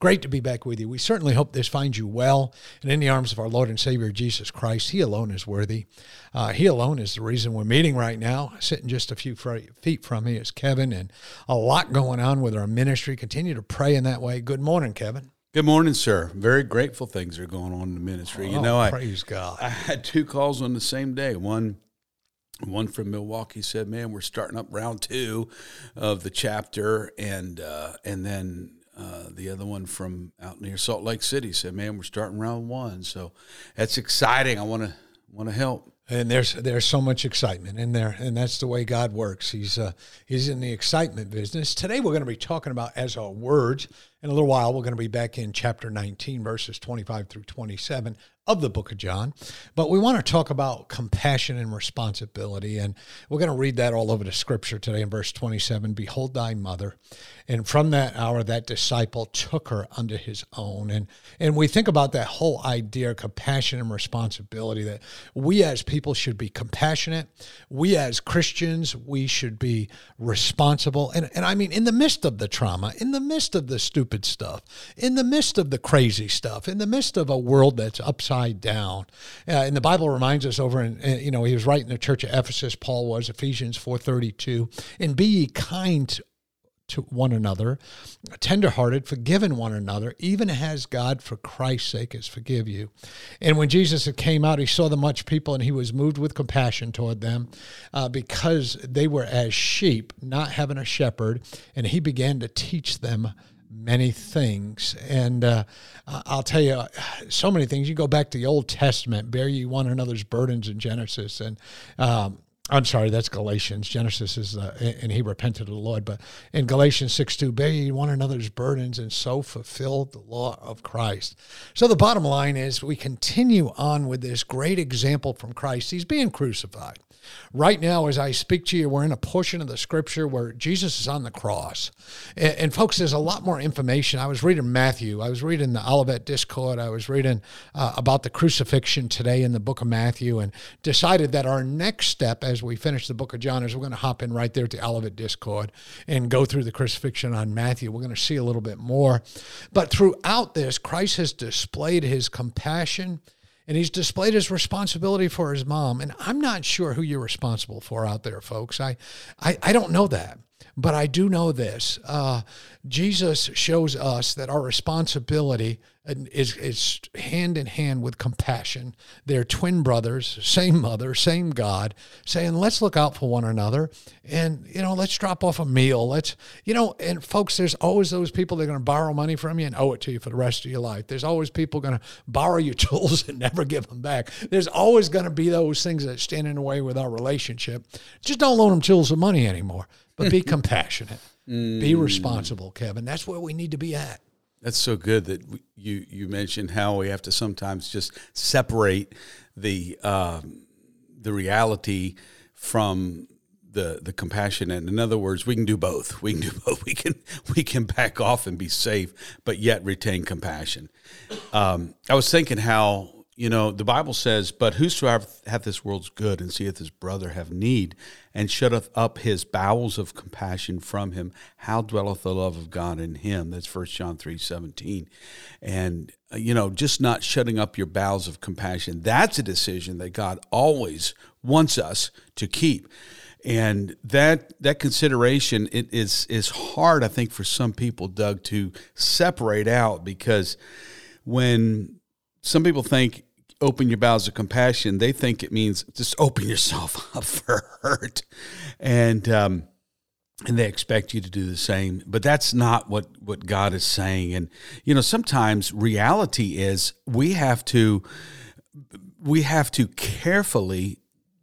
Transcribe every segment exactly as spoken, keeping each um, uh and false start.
Great to be back with you. We certainly hope this finds you well and in the arms of our Lord and Savior, Jesus Christ. He alone is worthy. Uh, he alone is the reason we're meeting right now. Sitting just a few feet from me is Kevin, and a lot going on with our ministry. Continue to pray in that way. Good morning, Kevin. Good morning, sir. Very grateful things are going on in the ministry. Oh, you know, praise I, God. I had two calls on the same day. One One from Milwaukee said, man, we're starting up round two of the chapter, and uh, and then... Uh, the other one from out near Salt Lake City said, man, we're starting round one. So that's exciting. I want to want to help. And there's there's so much excitement in there, and that's the way God works. He's uh, he's in the excitement business. Today we're going to be talking about, as our words, in a little while we're going to be back in chapter nineteen, verses twenty-five through twenty-seven of the book of John. But we want to talk about compassion and responsibility, and we're going to read that all over the scripture today in verse twenty-seven. Behold thy mother, and from that hour that disciple took her unto his own. And and we think about that whole idea of compassion and responsibility, that we as people People should be compassionate. We as Christians, we should be responsible. And, and I mean, in the midst of the trauma, in the midst of the stupid stuff, in the midst of the crazy stuff, in the midst of a world that's upside down. Uh, and the Bible reminds us over, in, in, you know, he was writing the church of Ephesus, Paul was, Ephesians four thirty-two, and be ye kind to to one another, tenderhearted, forgiving one another, even as God for Christ's sake has forgive you. And when Jesus came out, he saw the much people, and he was moved with compassion toward them uh, because they were as sheep, not having a shepherd, and he began to teach them many things. And uh, I'll tell you, so many things. You go back to the Old Testament, bear ye one another's burdens in Genesis, and um, I'm sorry, that's Galatians. Genesis is, uh, and he repented of the Lord. But in Galatians six two, bear ye one another's burdens and so fulfill the law of Christ. So the bottom line is we continue on with this great example from Christ. He's being crucified. Right now, as I speak to you, we're in a portion of the scripture where Jesus is on the cross. And, and folks, there's a lot more information. I was reading Matthew. I was reading the Olivet Discord. I was reading uh, about the crucifixion today in the book of Matthew, and decided that our next step as we finish the book of John is we're going to hop in right there to Olivet Discord and go through the crucifixion on Matthew. We're going to see a little bit more. But throughout this, Christ has displayed his compassion, and he's displayed his responsibility for his mom. And I'm not sure who you're responsible for out there, folks. I I, I don't know that. But I do know this. Uh, Jesus shows us that our responsibility is, is hand in hand with compassion. They're twin brothers, same mother, same God, saying, let's look out for one another. And, you know, let's drop off a meal. Let's, you know, and folks, there's always those people that are going to borrow money from you and owe it to you for the rest of your life. There's always people going to borrow your tools and never give them back. There's always going to be those things that stand in the way with our relationship. Just don't loan them tools or money anymore. But be compassionate. Mm. Be responsible, Kevin. That's where we need to be at. That's so good that we, you you mentioned how we have to sometimes just separate the um, the reality from the the compassion. And in other words, we can do both. We can do both. We can we can back off and be safe, but yet retain compassion. Um, I was thinking how. You know, the Bible says, but whosoever hath this world's good and seeth his brother have need and shutteth up his bowels of compassion from him, how dwelleth the love of God in him? That's First John three seventeen. And, you know, just not shutting up your bowels of compassion, that's a decision that God always wants us to keep. And that that consideration, it is, is hard, I think, for some people, Doug, to separate out, because when some people think open your bowels of compassion, they think it means just open yourself up for hurt, and um, and they expect you to do the same. But that's not what, what God is saying. And, you know, sometimes reality is we have to we have to carefully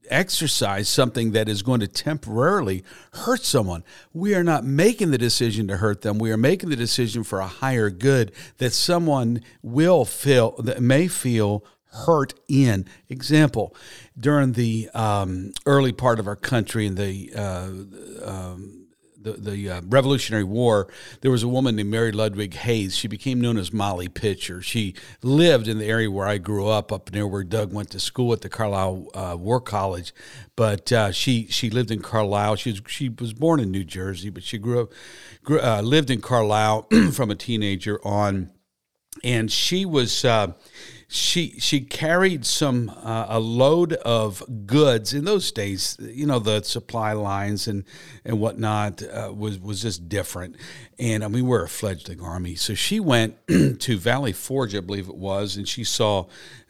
exercise something that is going to temporarily hurt someone. We are not making the decision to hurt them. We are making the decision for a higher good, that someone will feel, that may feel hurt in. Example, during the um, early part of our country in the uh, um, the, the uh, Revolutionary War, there was a woman named Mary Ludwig Hayes. She became known as Molly Pitcher. She lived in the area where I grew up, up near where Doug went to school at the Carlisle uh, War College. But uh, she she lived in Carlisle. She was, she was born in New Jersey, but she grew up grew, uh, lived in Carlisle from a teenager on, and she was. Uh, She she carried some uh, a load of goods in those days. You know, the supply lines and and whatnot uh, was was just different. And I mean, we're a fledgling army. So she went to Valley Forge, I believe it was, and she saw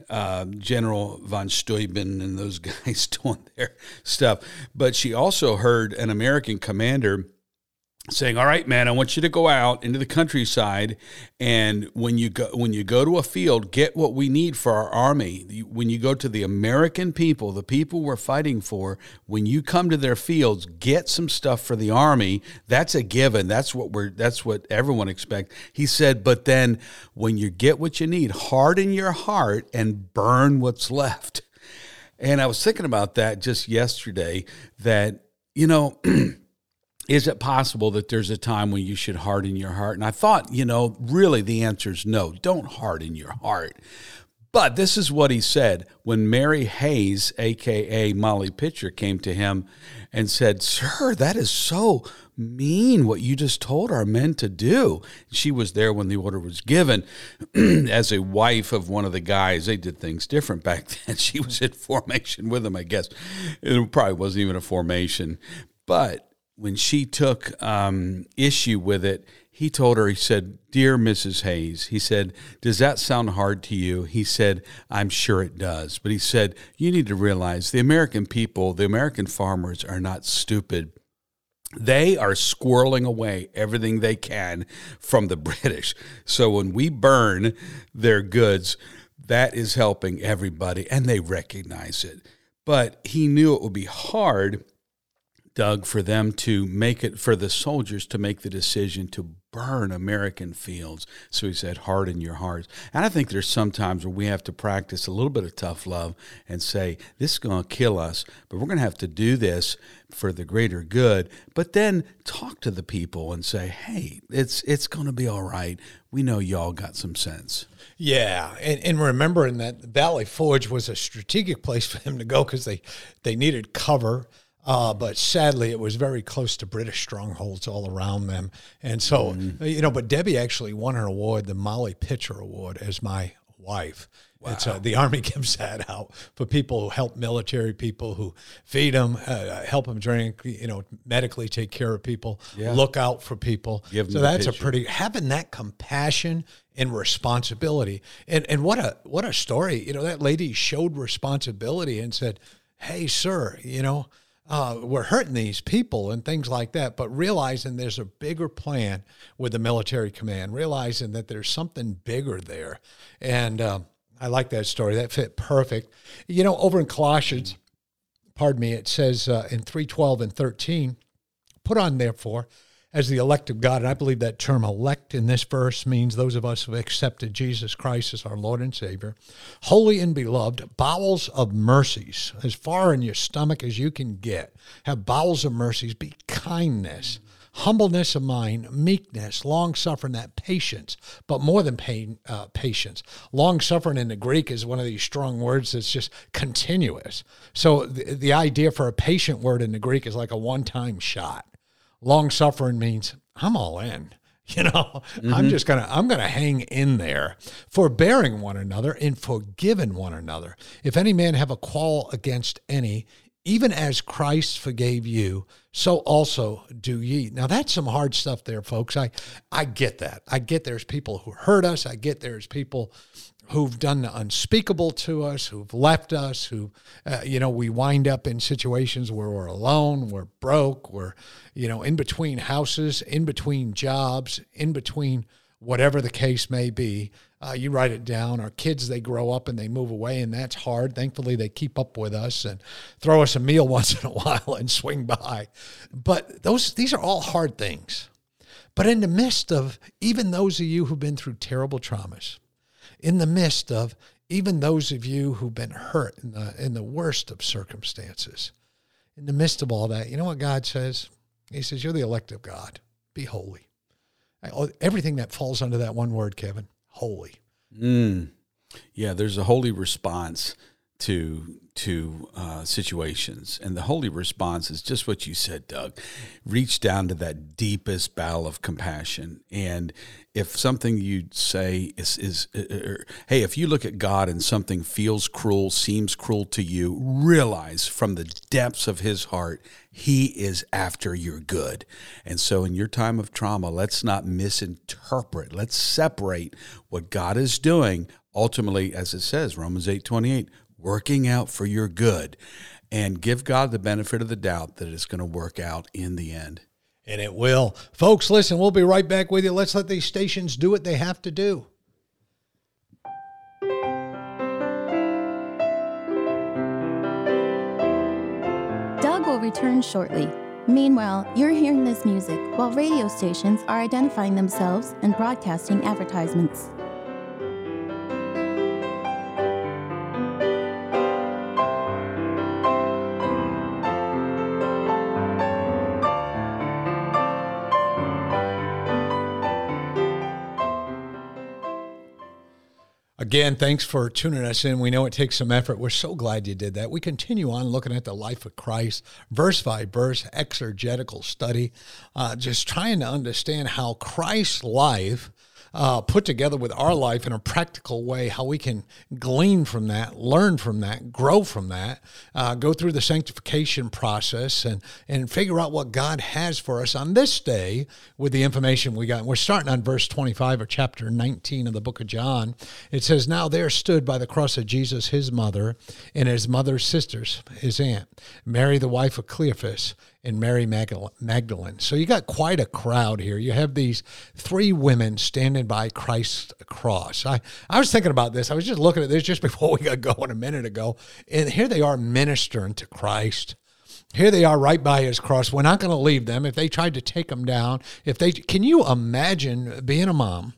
uh, General von Steuben and those guys doing their stuff. But she also heard an American commander saying, "All right, man, I want you to go out into the countryside, and when you go when you go to a field, get what we need for our army. When you go to the American people, the people we're fighting for, when you come to their fields, get some stuff for the army. That's a given. That's what we're that's what everyone expects." He said, "But then when you get what you need, harden your heart and burn what's left." And I was thinking about that just yesterday, that, you know, is it possible that there's a time when you should harden your heart? And I thought, you know, really the answer is no, don't harden your heart. But this is what he said when Mary Hayes, a k a. Molly Pitcher, came to him and said, "Sir, that is so mean what you just told our men to do." She was there when the order was given. As a wife of one of the guys, they did things different back then. She was in formation with him, I guess. It probably wasn't even a formation. But when she took um, issue with it, he told her, he said, "Dear Missus Hayes," he said, "does that sound hard to you?" He said, "I'm sure it does." But he said, "You need to realize the American people, the American farmers are not stupid. They are squirreling away everything they can from the British. So when we burn their goods, that is helping everybody, and they recognize it." But he knew it would be hard, Doug, for them to make it, for the soldiers to make the decision to burn American fields. So he said, "Harden your hearts." And I think there's some times where we have to practice a little bit of tough love and say, this is going to kill us, but we're going to have to do this for the greater good. But then talk to the people and say, hey, it's it's going to be all right. We know y'all got some sense. Yeah, and, and remembering that Valley Forge was a strategic place for them to go because they, they needed cover. Uh, but sadly, it was very close to British strongholds all around them. And so, mm-hmm. you know, but Debbie actually won an award, the Molly Pitcher Award, as my wife. Wow. It's, uh, the Army gives that out for people who help military people, who feed them, uh, help them drink, you know, medically take care of people, yeah. look out for people. Give so that's a pretty, having that compassion and responsibility. And and what a what a story. You know, that lady showed responsibility and said, hey, sir, you know, Uh, we're hurting these people and things like that, but realizing there's a bigger plan with the military command, realizing that there's something bigger there. And um, I like that story. That fit perfect. You know, over in Colossians, pardon me, it says uh, in three twelve and thirteen, put on, therefore, as the elect of God. And I believe that term elect in this verse means those of us who have accepted Jesus Christ as our Lord and Savior, holy and beloved, bowels of mercies, as far in your stomach as you can get, have bowels of mercies, be kindness, humbleness of mind, meekness, long-suffering, that patience, but more than pain, uh, patience. Long-suffering in the Greek is one of these strong words that's just continuous. So the, the idea for a patient word in the Greek is like a one-time shot. Long-suffering means I'm all in, you know, mm-hmm. I'm just going to, I'm going to hang in there, forbearing one another and forgiving one another. If any man have a quarrel against any, even as Christ forgave you, so also do ye. Now that's some hard stuff there, folks. I, I get that. I get there's people who hurt us. I get there's people who've done the unspeakable to us, who've left us, who, uh, you know, we wind up in situations where we're alone, we're broke, we're, you know, in between houses, in between jobs, in between whatever the case may be. Uh, you write it down. Our kids, they grow up and they move away, and that's hard. Thankfully, they keep up with us and throw us a meal once in a while and swing by. But those these are all hard things. But in the midst of even those of you who've been through terrible traumas, in the midst of even those of you who've been hurt in the, in the worst of circumstances. In the midst of all that, you know what God says? He says, you're the elect of God. Be holy. Everything that falls under that one word, Kevin, holy. Mm. Yeah, there's a holy response to to uh, situations. And the holy response is just what you said, Doug. Reach down to that deepest bowel of compassion. And if something you say is, is uh, or, hey, if you look at God and something feels cruel, seems cruel to you, realize from the depths of his heart, he is after your good. And so in your time of trauma, let's not misinterpret. Let's separate what God is doing. Ultimately, as it says, Romans eight twenty-eight, working out for your good, and give God the benefit of the doubt that it's going to work out in the end. And it will. Folks, listen, we'll be right back with you. Let's let these stations do what they have to do. Doug will return shortly. Meanwhile, you're hearing this music while radio stations are identifying themselves and broadcasting advertisements. Again, thanks for tuning us in. We know it takes some effort. We're so glad you did that. We continue on looking at the life of Christ, verse by verse, exegetical study, uh, just trying to understand how Christ's life uh, put together with our life in a practical way, how we can glean from that, learn from that, grow from that, uh, go through the sanctification process and, and figure out what God has for us on this day with the information we got. We're starting on verse twenty-five of chapter nineteen of the book of John. It says, now there stood by the cross of Jesus, his mother and his mother's sisters, his aunt, Mary, the wife of Cleophas, and Mary Magdalene. So you got quite a crowd here. You have these three women standing by Christ's cross. I, I was thinking about this. I was just looking at this just before we got going a minute ago. And here they are ministering to Christ. Here they are right by his cross. We're not going to leave them. If they tried to take them down, if they, can you imagine being a mom?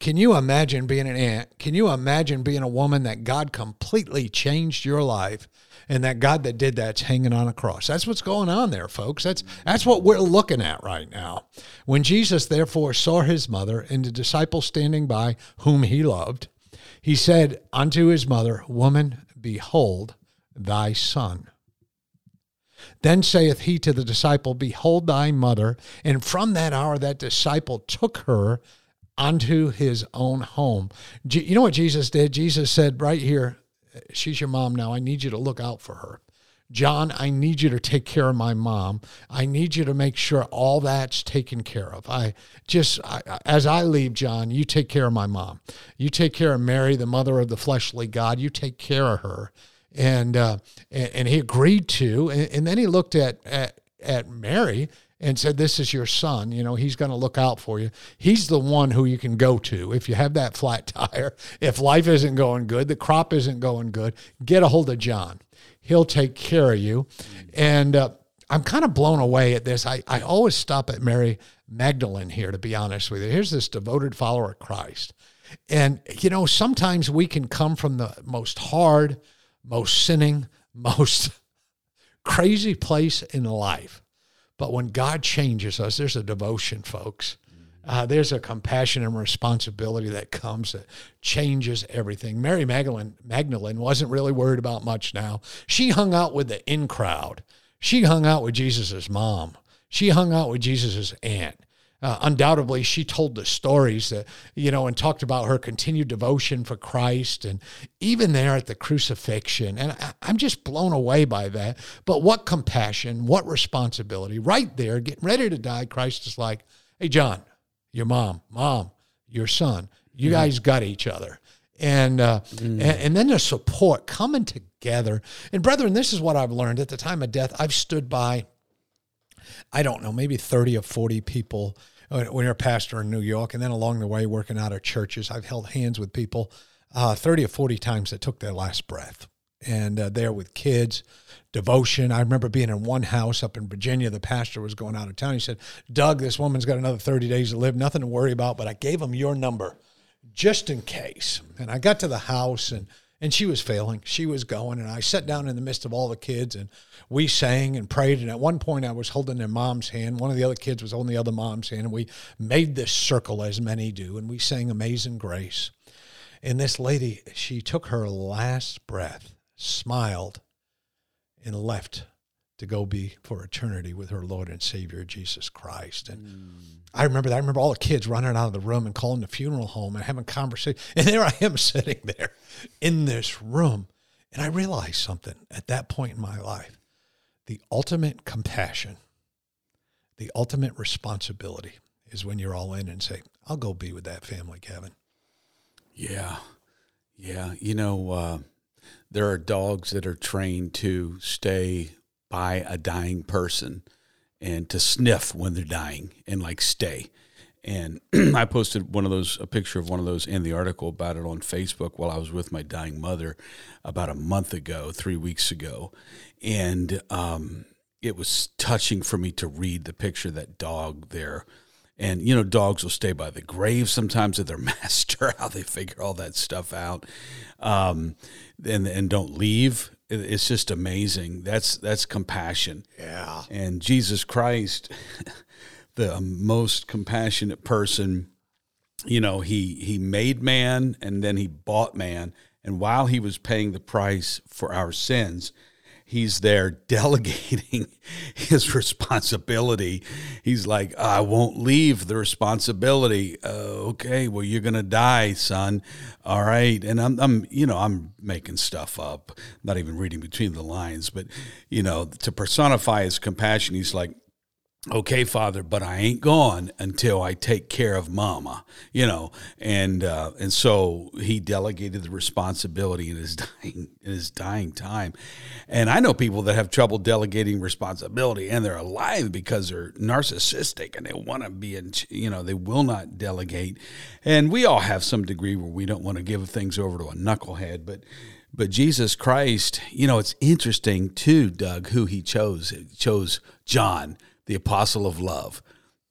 Can you imagine being an aunt? Can you imagine being a woman that God completely changed your life, and that God that did that's hanging on a cross? That's what's going on there, folks. That's that's what we're looking at right now. When Jesus therefore saw his mother and the disciple standing by whom he loved, he said unto his mother, Woman, behold thy son. Then saith he to the disciple, Behold thy mother. And from that hour that disciple took her unto his own home. You know what Jesus did? Jesus said right here, she's your mom now. I need you to look out for her. John, I need you to take care of my mom. I need you to make sure all that's taken care of. I just, I, as I leave, John, you take care of my mom. You take care of Mary, the mother of the fleshly God. You take care of her. And uh, and, and he agreed to, and, and then he looked at, at, at Mary and said, this is your son. You know, he's going to look out for you. He's the one who you can go to if you have that flat tire, if life isn't going good, the crop isn't going good, get a hold of John. He'll take care of you. And uh, I'm kind of blown away at this. I, I always stop at Mary Magdalene here, to be honest with you. Here's this devoted follower of Christ. And, you know, sometimes we can come from the most hard, most sinning, most crazy place in life. But when God changes us, there's a devotion, folks. Uh, there's a compassion and responsibility that comes that changes everything. Mary Magdalene, Magdalene wasn't really worried about much now. She hung out with the in crowd. She hung out with Jesus' mom. She hung out with Jesus' aunt. Uh, undoubtedly, she told the stories that, you know, and talked about her continued devotion for Christ, and even there at the crucifixion. And I, I'm just blown away by that. But what compassion, what responsibility. Right there, getting ready to die, Christ is like, hey, John, your mom, mom, your son, you yeah. guys got each other. And, uh, mm. and and then the support coming together. And brethren, this is what I've learned. At the time of death, I've stood by, I don't know, maybe thirty or forty people when you're a pastor in New York, and then along the way working out of churches, I've held hands with people uh, thirty or forty times that took their last breath. And uh, there with kids, devotion. I remember being in one house up in Virginia. The pastor was going out of town. He said, Doug, this woman's got another thirty days to live, nothing to worry about, but I gave him your number. just in case. And I got to the house, and and she was failing. She was going, and I sat down in the midst of all the kids, and we sang and prayed. And at one point, I was holding their mom's hand. One of the other kids was holding the other mom's hand, and we made this circle, as many do, and we sang Amazing Grace. And this lady, she took her last breath, smiled, and left to go be for eternity with her Lord and Savior, Jesus Christ. And mm. I remember that. I remember all the kids running out of the room and calling the funeral home and having conversation. And there I am sitting there in this room. And I realized something at that point in my life. The ultimate compassion, the ultimate responsibility is when you're all in and say, I'll go be with that family, Kevin. Yeah. Yeah. You know, uh, there are dogs that are trained to stay by a dying person and to sniff when they're dying and like stay. And I posted one of those, a picture of one of those in the article about it on Facebook while I was with my dying mother about a month ago, three weeks ago. And um, it was touching for me to read the picture of that dog there. And, you know, dogs will stay by the grave sometimes of their master, how they figure all that stuff out, um, and and don't leave. It's just amazing. That's that's compassion. Yeah. And Jesus Christ, the most compassionate person, you know, he he made man and then he bought man. And while he was paying the price for our sins, he's there delegating his responsibility. He's like, I won't leave the responsibility. Uh, okay, well, you're going to die, son. All right. And I'm, I'm, you know, I'm making stuff up, not even reading between the lines. But, you know, to personify his compassion, he's like, okay, Father, but I ain't gone until I take care of Mama, you know. And uh, and so he delegated the responsibility in his dying in his dying time. And I know people that have trouble delegating responsibility, and they're alive because they're narcissistic and they want to be, in, you know, they will not delegate. And we all have some degree where we don't want to give things over to a knucklehead, but. But Jesus Christ, you know, it's interesting too, Doug, who he chose. He chose John, the apostle of love,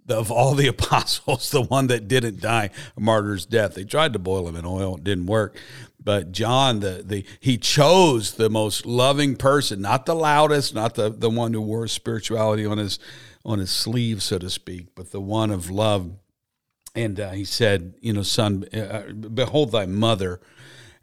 the, of all the apostles, the one that didn't die a martyr's death. They tried to boil him in oil. It didn't work. But John, the the he chose the most loving person, not the loudest, not the, the one who wore spirituality on his on his sleeve, so to speak, but the one of love. And uh, he said, you know, son, uh, behold thy mother.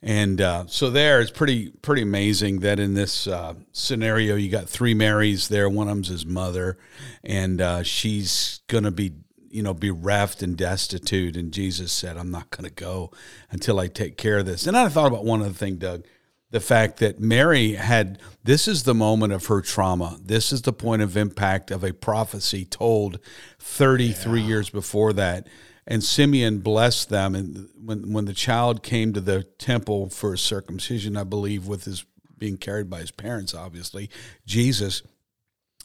And uh, so there, it's pretty pretty amazing that in this uh, scenario, you got three Marys there. One of them's his mother, and uh, she's gonna be, you know, bereft and destitute. And Jesus said, "I'm not gonna go until I take care of this." And I thought about one other thing, Doug. The fact that Mary had, this is the moment of her trauma. This is the point of impact of a prophecy told thirty-three yeah. years before that. And Simeon blessed them. And when when the child came to the temple for circumcision, I believe, with his being carried by his parents, obviously, Jesus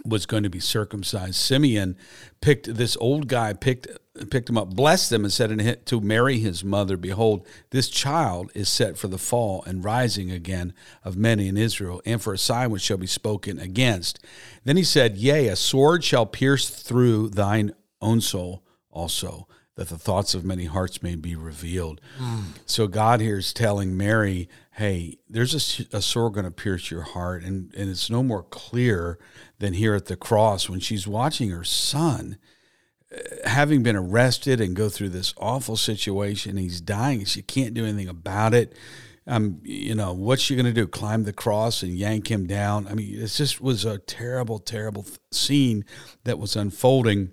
was going to be circumcised. Simeon picked this old guy, picked picked him up, blessed them, and said to Mary, his mother, "Behold, this child is set for the fall and rising again of many in Israel, and for a sign which shall be spoken against." Then he said, "Yea, a sword shall pierce through thine own soul also, that the thoughts of many hearts may be revealed." Mm. So God here is telling Mary, hey, there's a, a sword going to pierce your heart, and, and it's no more clear than here at the cross when she's watching her son, uh, having been arrested and go through this awful situation. He's dying, and she can't do anything about it. Um, you know, what's she going to do, climb the cross and yank him down? I mean, it just was a terrible, terrible th- scene that was unfolding.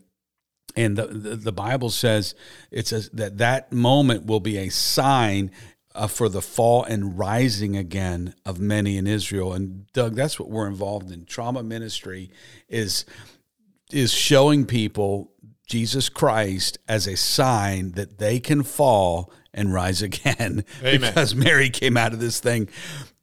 And the, the the Bible says it says that that moment will be a sign uh, for the fall and rising again of many in Israel. And Doug, that's what we're involved in. Trauma ministry is is showing people Jesus Christ as a sign that they can fall and rise again. Amen. Because Mary came out of this thing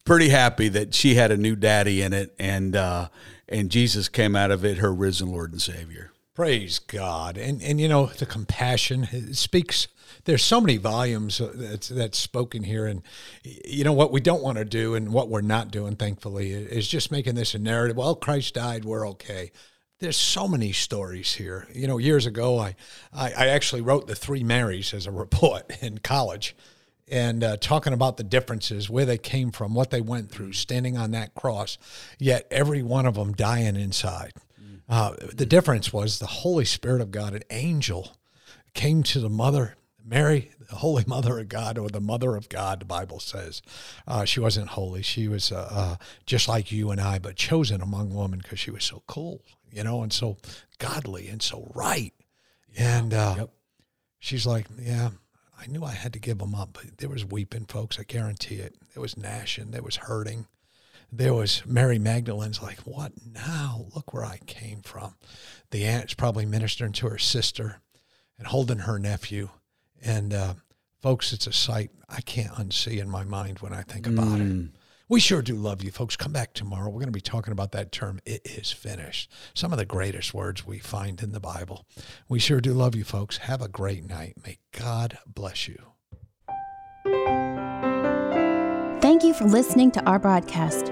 pretty happy that she had a new daddy in it, and uh, and Jesus came out of it her risen Lord and Savior. Praise God. And, and you know, the compassion speaks. There's so many volumes that's, that's spoken here. And, you know, what we don't want to do and what we're not doing, thankfully, is just making this a narrative. Well, Christ died. We're okay. There's so many stories here. You know, years ago, I, I, I actually wrote The Three Marys as a report in college, and uh, talking about the differences, where they came from, what they went through, standing on that cross, yet every one of them dying inside. Uh, the difference was the Holy Spirit of God, an angel, came to the mother, Mary, the Holy Mother of God, or the Mother of God, the Bible says. Uh, she wasn't holy. She was uh, uh, just like you and I, but chosen among women because she was so cool, you know, and so godly and so right. Yeah. And uh, yep. she's like, yeah, I knew I had to give them up. But there was weeping, folks, I guarantee it. There was gnashing. There was hurting. There was Mary Magdalene's like, what now? Look where I came from. The aunt's probably ministering to her sister and holding her nephew. And, uh, folks, it's a sight I can't unsee in my mind when I think about mm. it. We sure do love you, folks. Come back tomorrow. We're going to be talking about that term, it is finished. Some of the greatest words we find in the Bible. We sure do love you, folks. Have a great night. May God bless you. Thank you for listening to our broadcast.